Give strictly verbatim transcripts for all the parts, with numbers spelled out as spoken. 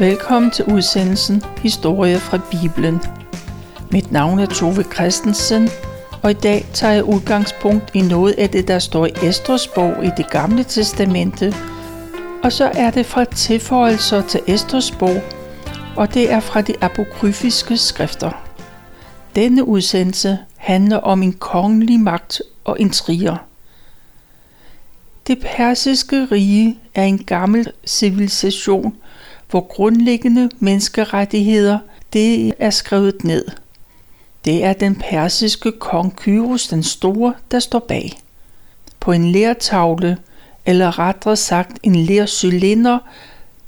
Velkommen til udsendelsen Historie fra Bibelen. Mit navn er Tove Christensen, og i dag tager jeg udgangspunkt i noget af det, der står i Esdras bog i det gamle testamente. Og så er det fra tilføjelser til Esdras bog, og det er fra de apokryfiske skrifter. Denne udsendelse handler om en kongelig magt og intriger. Det persiske rige er en gammel civilisation, hvor grundlæggende menneskerettigheder det er skrevet ned. Det er den persiske kong Kyros den Store, der står bag. På en lertavle, eller rettere sagt en lercylinder,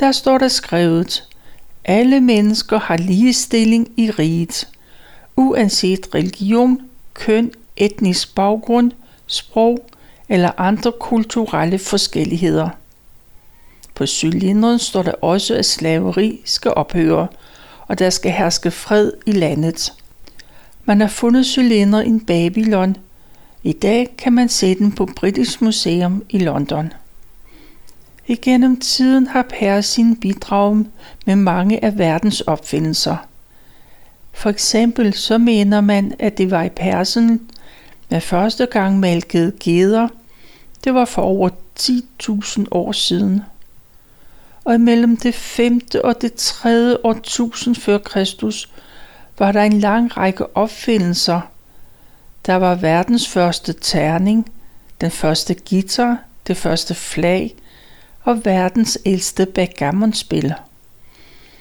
der står der skrevet: alle mennesker har ligestilling i riget, uanset religion, køn, etnisk baggrund, sprog eller andre kulturelle forskelligheder. På cylinderen står der også, at slaveri skal ophøre, og der skal herske fred i landet. Man har fundet cylinderen i Babylon. I dag kan man se den på British Museum i London. Igennem tiden har Persien bidraget med mange af verdens opfindelser. For eksempel så mener man, at det var i Persien, man første gang malkede geder. Det var for over ti tusind år siden. Og imellem det femte og det tredje årtusind før Kristus var der en lang række opfindelser. Der var verdens første terning, den første guitar, det første flag og verdens ældste backgammon-spil.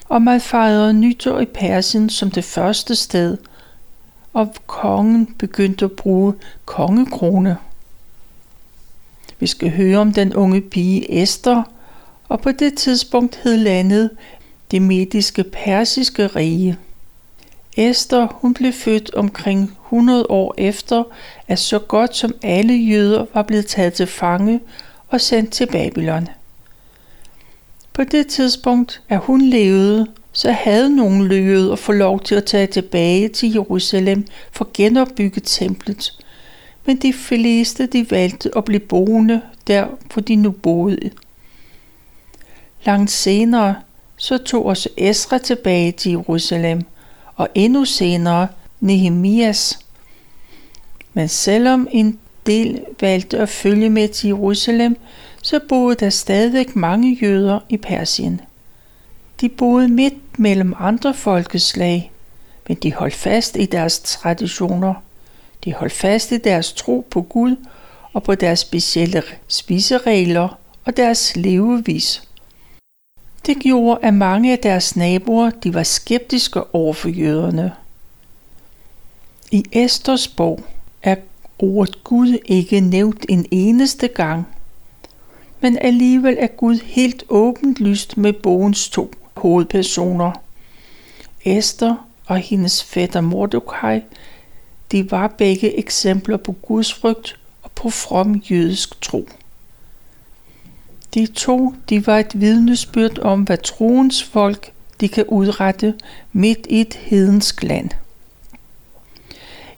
Og man fejrede nytår i Persien som det første sted, og kongen begyndte at bruge kongekrone. Vi skal høre om den unge pige Esther, og på det tidspunkt hed landet det mediske persiske rige. Esther, hun blev født omkring hundrede år efter, at så godt som alle jøder var blevet taget til fange og sendt til Babylon. På det tidspunkt, at hun levede, så havde nogen løjet og få lov til at tage tilbage til Jerusalem for at genopbygge templet, men de fleste de valgte at blive boende der, hvor de nu boede. Langt senere så tog også Esra tilbage til Jerusalem, og endnu senere Nehemias. Men selvom en del valgte at følge med til Jerusalem, så boede der stadig mange jøder i Persien. De boede midt mellem andre folkeslag, men de holdt fast i deres traditioner. De holdt fast i deres tro på Gud og på deres specielle spiseregler og deres levevis. Det gjorde, at mange af deres naboer de var skeptiske over for jøderne. I Esters bog er ordet Gud ikke nævnt en eneste gang, men alligevel er Gud helt åbenlyst med bogens to hovedpersoner. Esther og hendes fætter Mordekaj, de var begge eksempler på Guds frygt og på from jødisk tro. De to, de var et vidnesbyrd om, hvad troens folk, de kan udrette midt i et hedensk land.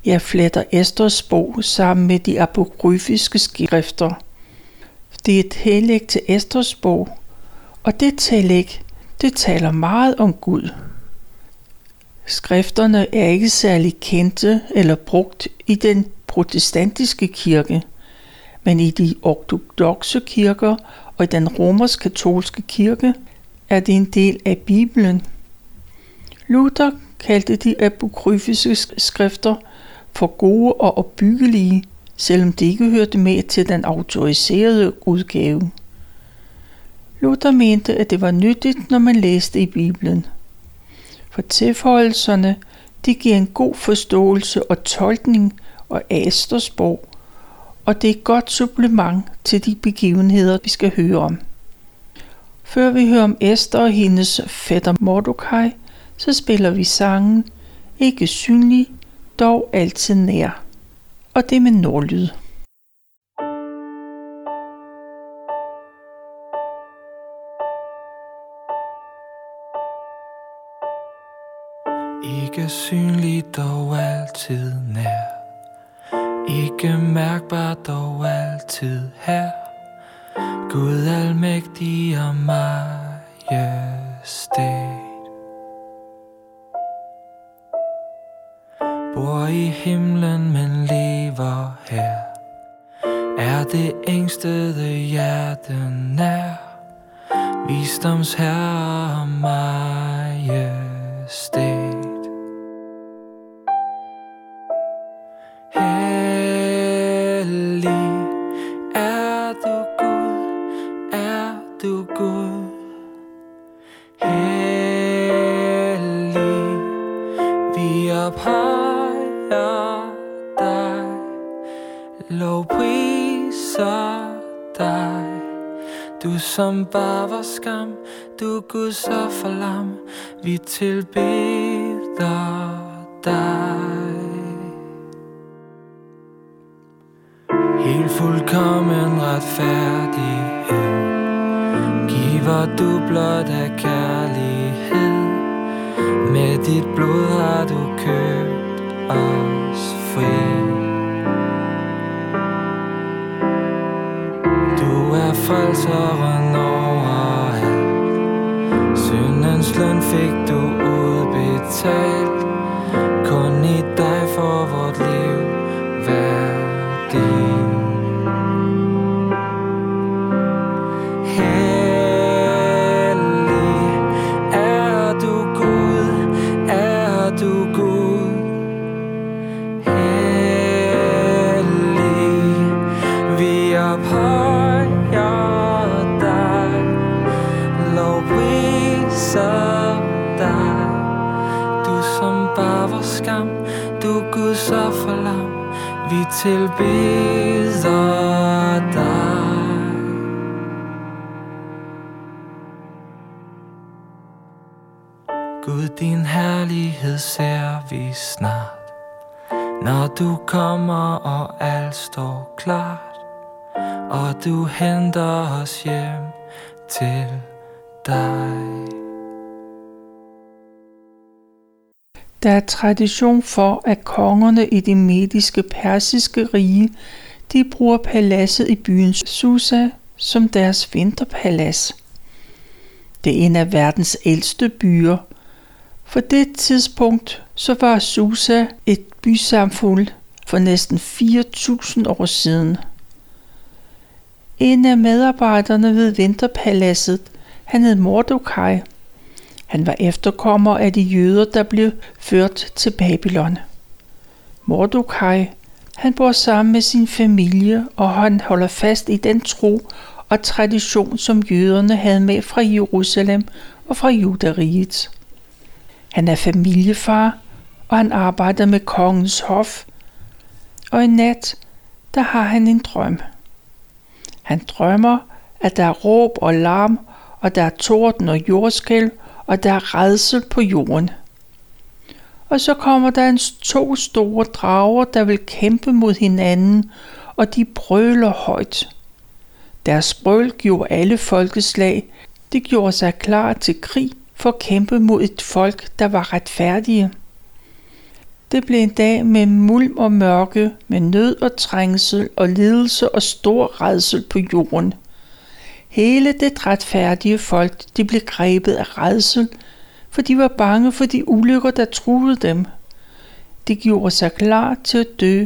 Jeg fletter Esters bog sammen med de apokryfiske skrifter. Det er et tillæg til Esters bog, og det tillæg, det taler meget om Gud. Skrifterne er ikke særlig kendte eller brugt i den protestantiske kirke, men i de ortodokse kirker og i den romersk-katolske kirke er det en del af Bibelen. Luther kaldte de apokryfiske skrifter for gode og opbyggelige, selvom de ikke hørte med til den autoriserede udgave. Luther mente, at det var nyttigt, når man læste i Bibelen. For tilføjelserne, de giver en god forståelse og tolkning og Esters bog, og det er et godt supplement til de begivenheder, vi skal høre om. Før vi hører om Esther og hendes fætter Mordekaj, så spiller vi sangen "Ikke synlig, dog altid nær", og det med nordlyd. Ikke synlig, dog altid nær, ikke mærkbar, dog altid her, Gud almægtig og majestæt. stat. Bor i himlen, men lever her, er det ængstede hjerte nær, visdoms herre og majestæt. Hellig er du Gud, er du Gud. Hellig, vi ophøjer dig, lovpriser dig. Du som bar vor skam, du Guds offerlam, vi tilbeder dig. Helt fuldkommen retfærdighed giver du blot af kærlighed. Med dit blod har du købt os fri. Du er frelseren overalt, syndens løn fik du udbetalt. Kun i dig får vort liv værdi. Vi tilbeder dig. Gud, din herlighed ser vi snart, når du kommer og alt står klart, og du henter os hjem til dig. Der er tradition for, at kongerne i det mediske persiske rige, de bruger paladset i byen Susa som deres vinterpalads. Det er en af verdens ældste byer. For det tidspunkt så var Susa et bysamfund for næsten fire tusind år siden. En af medarbejderne ved vinterpaladset, han hed Mordekaj. Han var efterkommer af de jøder, der blev ført til Babylon. Mordekaj, han bor sammen med sin familie, og han holder fast i den tro og tradition, som jøderne havde med fra Jerusalem og fra Judariget. Han er familiefar, og han arbejder med kongens hof, og en nat, der har han en drøm. Han drømmer, at der er råb og larm, og der er torden og jordskælv, og der er rædsel på jorden. Og så kommer der to store drager, der vil kæmpe mod hinanden, og de brøler højt. Deres brøl gjorde alle folkeslag. De gjorde sig klar til krig for at kæmpe mod et folk, der var retfærdige. Det blev en dag med mulm og mørke, med nød og trængsel og lidelse og stor rædsel på jorden. Hele det retfærdige folk, de blev grebet af rædsel, for de var bange for de ulykker, der truede dem. De gjorde sig klar til at dø,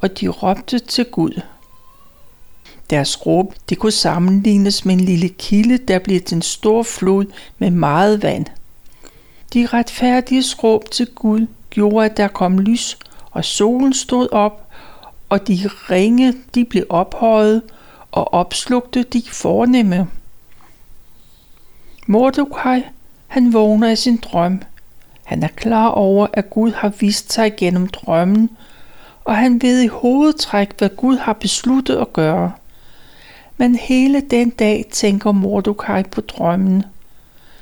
og de råbte til Gud. Deres råb, det kunne sammenlignes med en lille kilde, der blev til en stor flod med meget vand. De retfærdiges råb til Gud gjorde, at der kom lys, og solen stod op, og de ringe, de blev ophøjet, og opslugte de fornemme. Mordekaj, han vågner af sin drøm. Han er klar over, at Gud har vist sig gennem drømmen, og han ved i hovedtræk, hvad Gud har besluttet at gøre. Men hele den dag tænker Mordekaj på drømmen.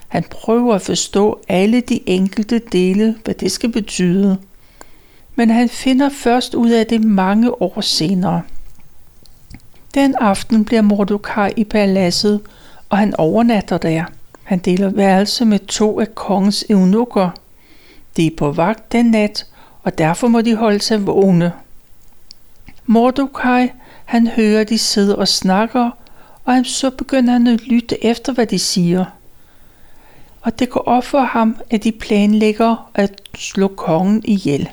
Han prøver at forstå alle de enkelte dele, hvad det skal betyde. Men han finder først ud af det mange år senere. Den aften bliver Mordekaj i paladset, og han overnatter der. Han deler værelse med to af kongens eunukker. De er på vagt den nat, og derfor må de holde sig vågne. Mordekaj, han hører, de sidder og snakker, og så begynder han at lytte efter, hvad de siger. og det går op for ham, at de planlægger at slå kongen ihjel.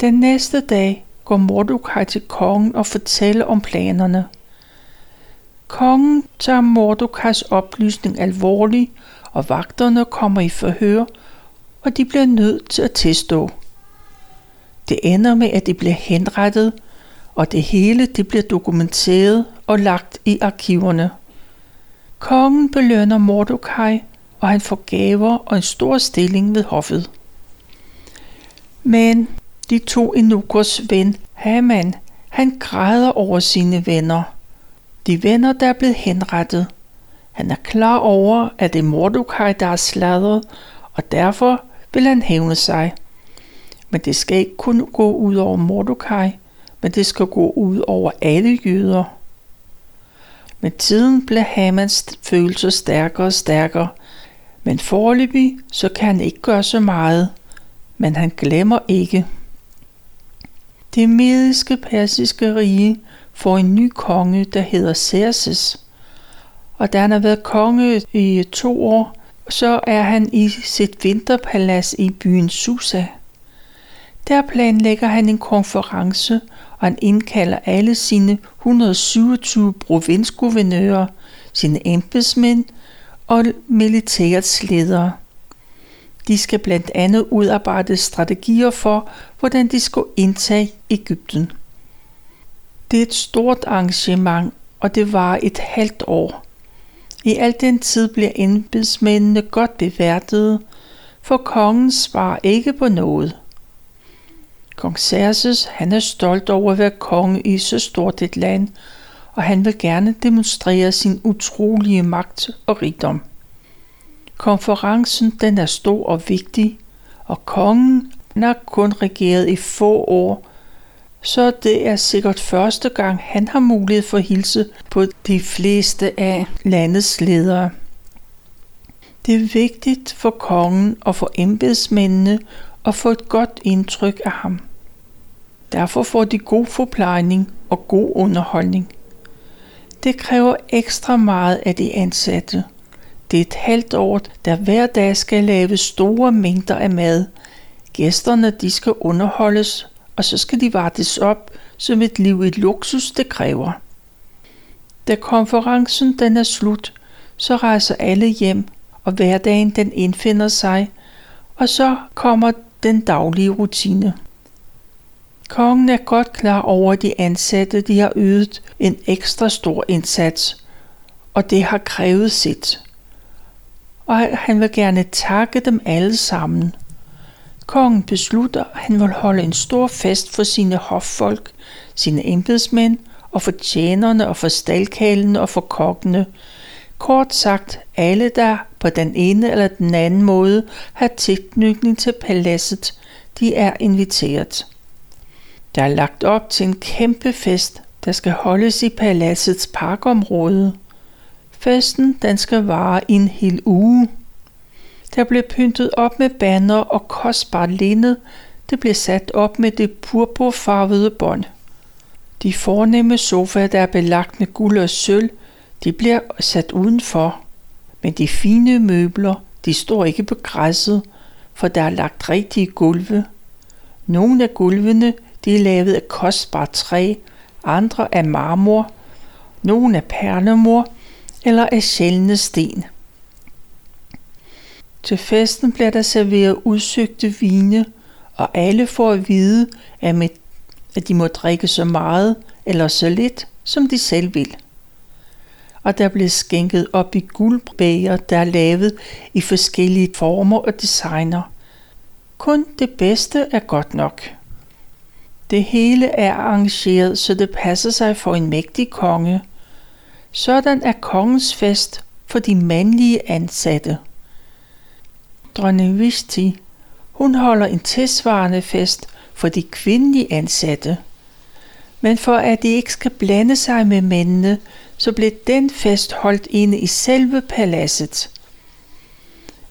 Den næste dag går Mordekaj til kongen og fortæller om planerne. Kongen tager Mordekajs oplysning alvorligt, og vagterne kommer i forhør, og de bliver nødt til at tilstå. Det ender med, at de bliver henrettet, og det hele det bliver dokumenteret og lagt i arkiverne. Kongen belønner Mordekaj, og han får gaver og en stor stilling ved hoffet. Men de to eunukkers ven, Haman, han græder over sine venner. De venner, der er blevet henrettet. Han er klar over, at det er Mordekaj, der er sladret, og derfor vil han hævne sig. Men det skal ikke kun gå ud over Mordekaj, men det skal gå ud over alle jøder. Med tiden bliver Hamans følelser stærkere og stærkere, men foreløbig så kan han ikke gøre så meget, men han glemmer ikke. Det mediske persiske rige får en ny konge, der hedder Xerxes, og da han har været konge i to år, så er han i sit vinterpalads i byen Susa. Der planlægger han en konference, og han indkalder alle sine et hundrede og syvogtyve provinsguvernører, sine embedsmænd og militærets ledere. De skal blandt andet udarbejde strategier for, hvordan de skal indtage Egypten. Det er et stort arrangement, og det varer et halvt år. I al den tid bliver embedsmændene godt beværtede, for kongen sparer ikke på noget. Kong Xerxes, han er stolt over at være konge i så stort et land, og han vil gerne demonstrere sin utrolige magt og rigdom. Konferencen den er stor og vigtig, og kongen har kun regeret i få år, så det er sikkert første gang, han har mulighed for at hilse på de fleste af landets ledere. Det er vigtigt for kongen og for embedsmændene at få et godt indtryk af ham. Derfor får de god forplejning og god underholdning. Det kræver ekstra meget af de ansatte. Det er et halvt år, der hver dag skal lave store mængder af mad. Gæsterne de skal underholdes, og så skal de vartes op, som et liv i luksus det kræver. Da konferencen den er slut, så rejser alle hjem, og hverdagen den indfinder sig, og så kommer den daglige rutine. Kongen er godt klar over, at de ansatte de har ydet en ekstra stor indsats, og det har krævet sit. Og han vil gerne takke dem alle sammen. Kongen beslutter, at han vil holde en stor fest for sine hoffolk, sine embedsmænd og for tjenerne og for staldkalene og for kokkene. Kort sagt, alle der på den ene eller den anden måde har tilknytning til paladset, de er inviteret. Der er lagt op til en kæmpe fest, der skal holdes i paladsets parkområde. Festen den skal vare i en hel uge. Der blev pyntet op med banner og kostbart linned. Det blev sat op med det purpurfarvede bånd. De fornemme sofaer, der er belagt med guld og sølv, de bliver sat udenfor. Men de fine møbler, de står ikke på græsset, for der er lagt rigtige gulve. Nogle af gulvene, de er lavet af kostbart træ, andre af marmor, nogle af perlemor eller af sjældne sten. Til festen bliver der serveret udsøgte vine, og alle får at vide, at de må drikke så meget eller så lidt, som de selv vil. Og der bliver skænket op i guldbæger, der er lavet i forskellige former og designer. Kun det bedste er godt nok. Det hele er arrangeret, så det passer sig for en mægtig konge. Sådan er kongens fest for de mandlige ansatte. Dronning Vasti, hun holder en tilsvarende fest for de kvindelige ansatte. Men for at de ikke skal blande sig med mændene, så blev den fest holdt inde i selve paladset.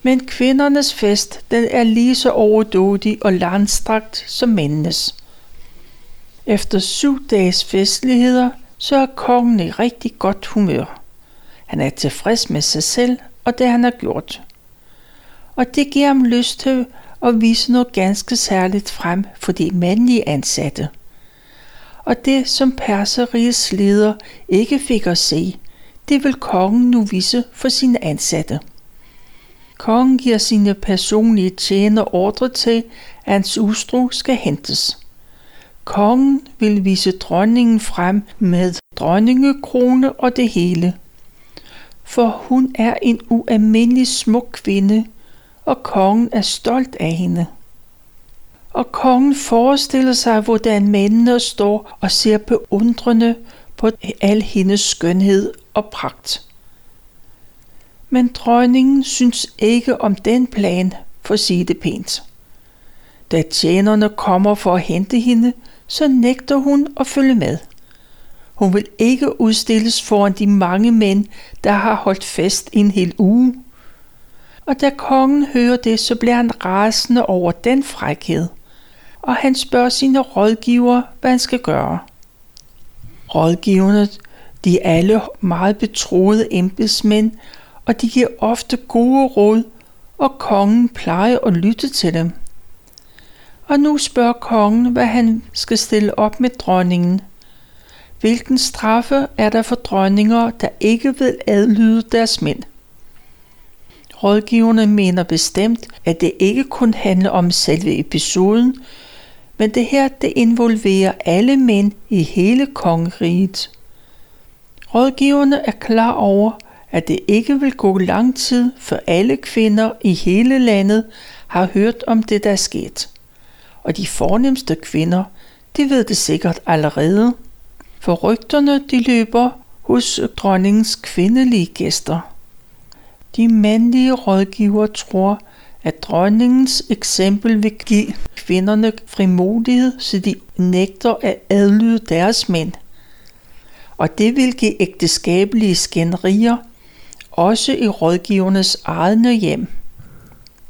Men kvindernes fest, den er lige så overdådig og landstrakt som mændenes. Efter syv dages festligheder, så er kongen i rigtig godt humør. Han er tilfreds med sig selv og det han har gjort. Og det giver ham lyst til at vise noget ganske særligt frem for de mandlige ansatte. Og det, som perserrigets leder ikke fik at se, det vil kongen nu vise for sine ansatte. Kongen giver sine personlige tjener ordre til, at hans hustru skal hentes. Kongen vil vise dronningen frem med dronningekrone og det hele. For hun er en ualmindelig smuk kvinde, og kongen er stolt af hende. Og kongen forestiller sig, hvordan mændene står og ser beundrende på al hendes skønhed og pragt. Men dronningen synes ikke om den plan, for at sige det pænt. Da tjenerne kommer for at hente hende, så nægter hun at følge med. Hun vil ikke udstilles foran de mange mænd, der har holdt fest en hel uge. Og da kongen hører det, så bliver han rasende over den frækhed, og han spørger sine rådgivere, hvad han skal gøre. Rådgiverne, de er alle meget betroede embedsmænd, og de giver ofte gode råd, og kongen plejer at lytte til dem. Og nu spørger kongen, hvad han skal stille op med dronningen. Hvilken straffe er der for dronninger, der ikke vil adlyde deres mænd? Rådgiverne mener bestemt, at det ikke kun handler om selve episoden, men det her det involverer alle mænd i hele kongeriget. Rådgiverne er klar over, at det ikke vil gå lang tid, før alle kvinder i hele landet har hørt om det, der er sket. Og de fornemste kvinder, de ved det sikkert allerede, for rygterne de løber hos dronningens kvindelige gæster. De mandlige rådgivere tror, at dronningens eksempel vil give kvinderne frimodighed, så de nægter at adlyde deres mænd. Og det vil give ægteskabelige skænderier, også i rådgivernes egne hjem.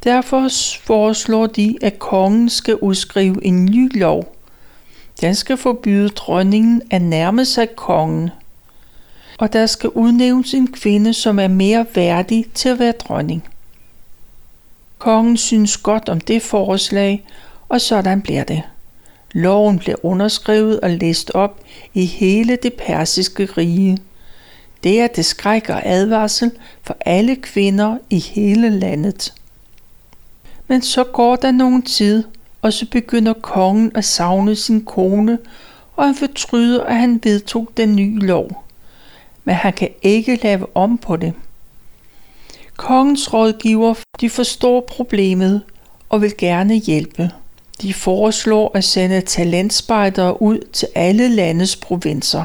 Derfor foreslår de, at kongen skal udskrive en ny lov. Den skal forbyde dronningen at nærme sig kongen. Og der skal udnævnes en kvinde, som er mere værdig til at være dronning. Kongen synes godt om det forslag, og sådan bliver det. Loven bliver underskrevet og læst op i hele det persiske rige. Det er det skræk og advarsel for alle kvinder i hele landet. Men så går der nogen tid, og så begynder kongen at savne sin kone, og han fortryder, at han vedtog den nye lov. Men han kan ikke lave om på det. Kongens rådgiver, de forstår problemet og vil gerne hjælpe. De foreslår at sende talentspejdere ud til alle landets provinser.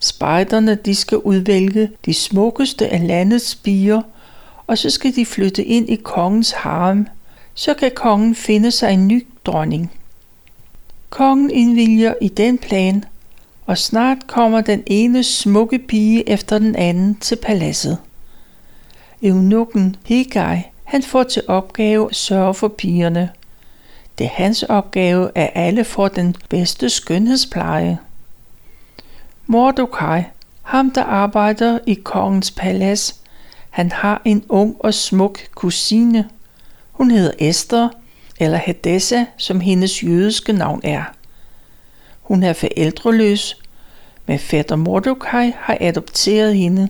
Spejderne, de skal udvælge de smukkeste af landets piger, og så skal de flytte ind i kongens harem. Så kan kongen finde sig en ny dronning. Kongen indvilliger i den plan, og snart kommer den ene smukke pige efter den anden til paladset. Eunukken Hegai, han får til opgave at sørge for pigerne. Det er hans opgave, at alle får den bedste skønhedspleje. Mordekaj, ham der arbejder i kongens palads, han har en ung og smuk kusine. Hun hedder Esther, eller Hadesa, som hendes jødiske navn er. Hun er forældreløs, men fætter Mordekaj har adopteret hende.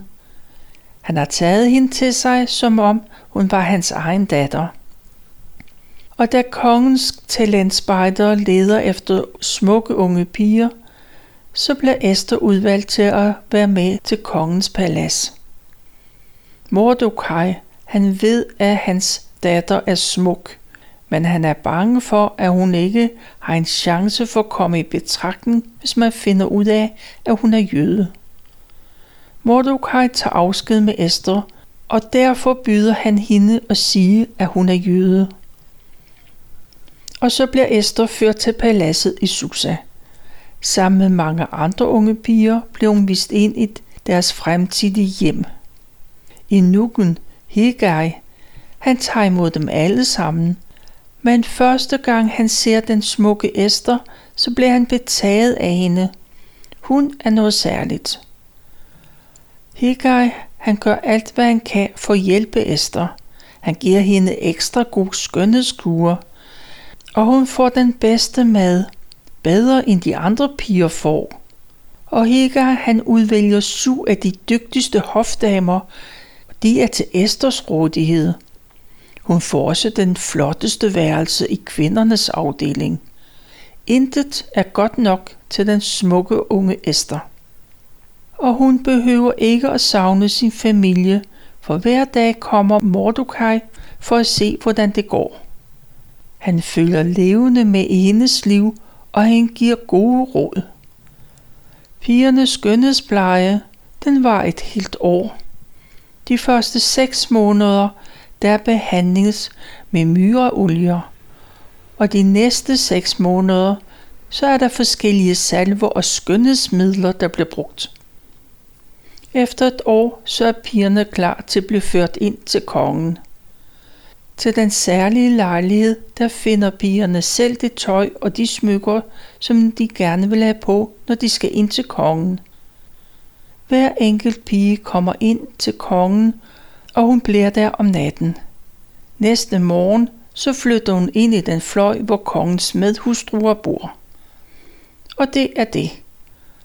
Han har taget hende til sig, som om hun var hans egen datter. Og da kongens talentspejdere leder efter smukke unge piger, så bliver Esther udvalgt til at være med til kongens palads. Mordekaj, han ved, at hans datter er smuk, men han er bange for, at hun ikke har en chance for at komme i betragtning, hvis man finder ud af, at hun er jøde. Mordekaj tager afsked med Esther, og derfor byder han hende at sige, at hun er jøde. Og så bliver Esther ført til paladset i Susa. Sammen med mange andre unge piger bliver hun vist ind i deres fremtidige hjem. Eunukken Hegai, han tager imod dem alle sammen, men første gang han ser den smukke Esther, så bliver han betaget af hende. Hun er noget særligt. Hegai, Han gør alt, hvad han kan for at hjælpe Esther. Han giver hende ekstra gode skønhedskurer, og hun får den bedste mad, bedre end de andre piger får. Og Hegai, han udvælger syv af de dygtigste hofdamer, de er til Esthers rådighed. Hun får også den flotteste værelse i kvindernes afdeling. Intet er godt nok til den smukke unge Esther. Og hun behøver ikke at savne sin familie, for hver dag kommer Mordekaj for at se, hvordan det går. Han følger levende med i hendes liv, og han giver gode råd. Pigernes skønhedspleje, den var et helt år. De første seks måneder, der behandles med myreolier, og de næste seks måneder, så er der forskellige salver og skønhedsmidler, der bliver brugt. Efter et år, så er pigerne klar til at blive ført ind til kongen. Til den særlige lejlighed, der finder pigerne selv det tøj og de smykker, som de gerne vil have på, når de skal ind til kongen. Hver enkelt pige kommer ind til kongen, og hun bliver der om natten. Næste morgen, så flytter hun ind i den fløj, hvor kongens medhustruer bor. Og det er det.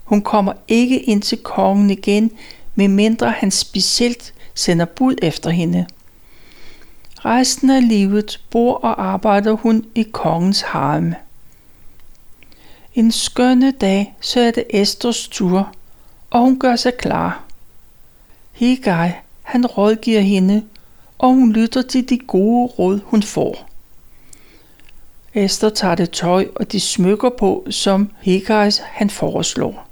Hun kommer ikke ind til kongen igen, medmindre han specielt sender bud efter hende. Resten af livet bor og arbejder hun i kongens harem. En skønne dag, så er det Esthers tur, og hun gør sig klar. Hegai, han rådgiver hende, og hun lytter til de gode råd, hun får. Esther tager det tøj og de smykker på, som Hegai han foreslår.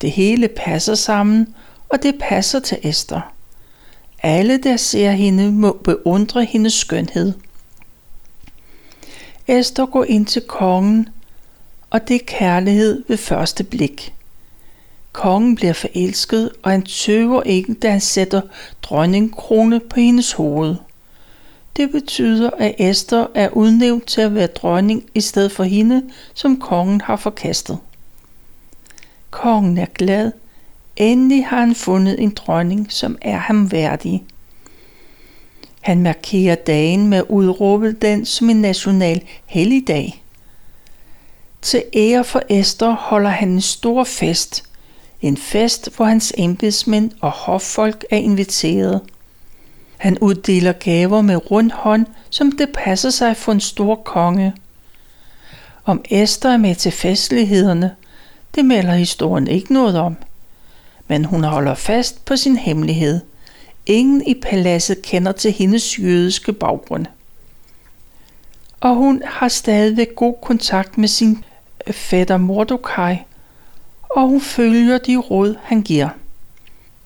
Det hele passer sammen, og det passer til Esther. Alle, der ser hende, må beundre hendes skønhed. Esther går ind til kongen, og det er kærlighed ved første blik. Kongen bliver forelsket, og han tøver ikke, da han sætter dronningkrone på hendes hoved. Det betyder, at Esther er udnævnt til at være dronning i stedet for hende, som kongen har forkastet. Kongen er glad. Endelig har han fundet en dronning, som er ham værdig. Han markerer dagen med at udråbe den som en national helligdag. Til ære for Esther holder han en stor fest. En fest, hvor hans embedsmænd og hoffolk er inviteret. Han uddeler gaver med rund hånd, som det passer sig for en stor konge. Om Esther er med til festlighederne, det melder historien ikke noget om. Men hun holder fast på sin hemmelighed. Ingen i paladset kender til hendes jødiske baggrund. Og hun har stadigvæk god kontakt med sin fætter Mordekaj, og hun følger de råd, han giver.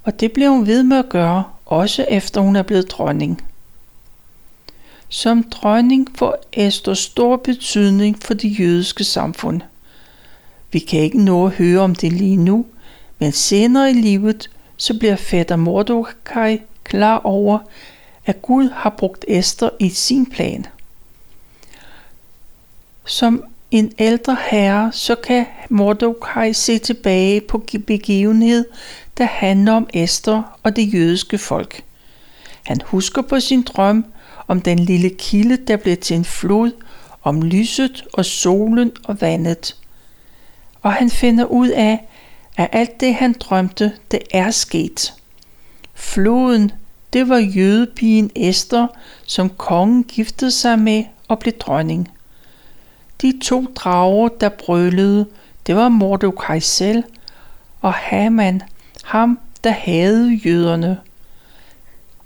Og det bliver hun ved med at gøre, også efter hun er blevet dronning. Som dronning får Esther stor betydning for det jødiske samfund. Vi kan ikke nå at høre om det lige nu, men senere i livet, så bliver fætter Mordekaj klar over, at Gud har brugt Esther i sin plan. Som en ældre herre, så kan Mordekaj se tilbage på begivenhed, der handler om Esther og det jødiske folk. Han husker på sin drøm om den lille kilde, der blev til en flod, om lyset og solen og vandet. Og han finder ud af, at alt det, han drømte, det er sket. Floden, det var jødepigen Esther, som kongen giftede sig med og blev dronning. De to drager, der brølede, det var Mordekaj selv og Haman, ham der hadede jøderne.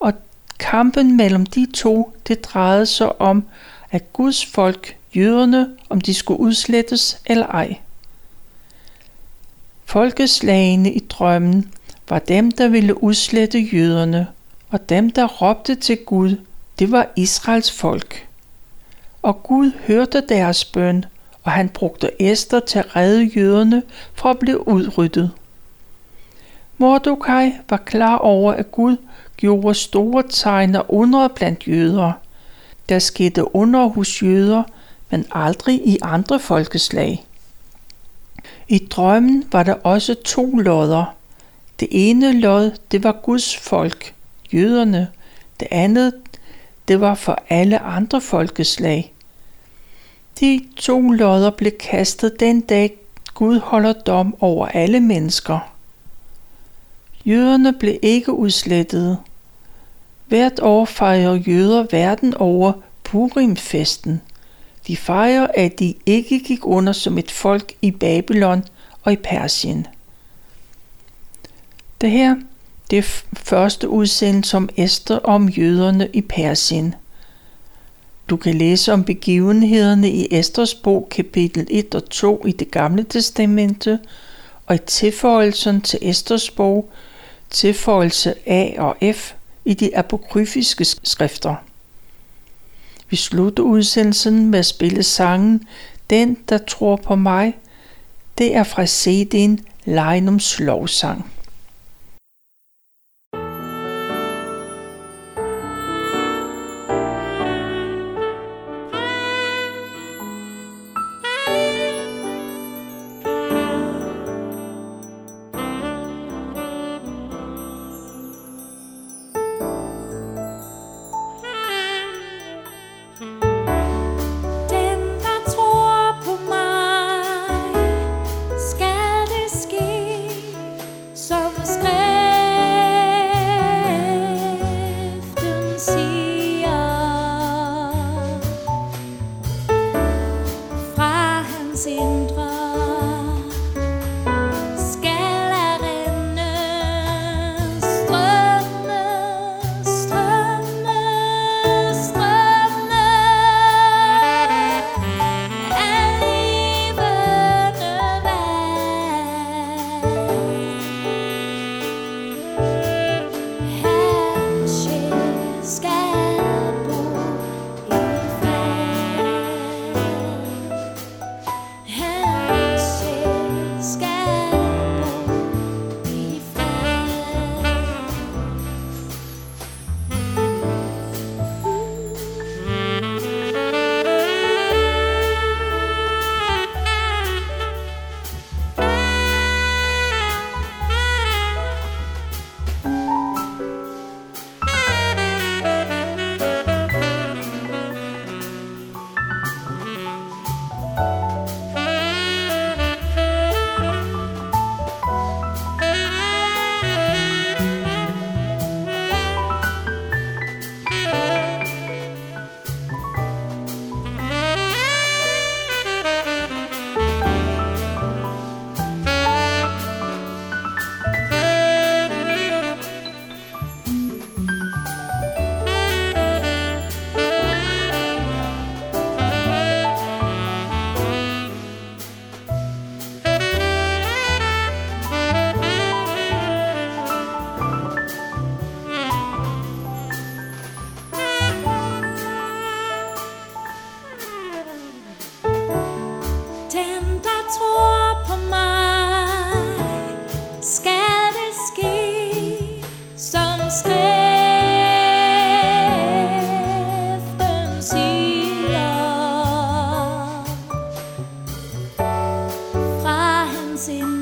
Og kampen mellem de to, det drejede sig om, at Guds folk, jøderne, om de skulle udslettes eller ej. Folkeslagene i drømmen var dem, der ville udslette jøderne, og dem, der råbte til Gud, det var Israels folk. Og Gud hørte deres bøn, og han brugte Esther til at redde jøderne fra at blive udryddet. Mordekaj var klar over, at Gud gjorde store tegn og under blandt jøder. Der skete under hos jøder, men aldrig i andre folkeslag. I drømmen var der også to lodder. Det ene lod, det var Guds folk, jøderne. Det andet, det var for alle andre folkeslag. De to lodder blev kastet den dag, Gud holder dom over alle mennesker. Jøderne blev ikke udslettede. Hvert år fejrer jøder verden over Purimfesten. De fejrer, at de ikke gik under som et folk i Babylon og i Persien. Det her, det er første udsendelse om Esther om jøderne i Persien. Du kan læse om begivenhederne i Esters bog kapitel et og to i det gamle testamente og i tilføjelsen til Esters bog, tilføjelse A og F i de apokryfiske skrifter. Vi slutter udsendelsen med at spille sangen "Den, der tror på mig". Det er fra C D'en Leinums lovsang. Sin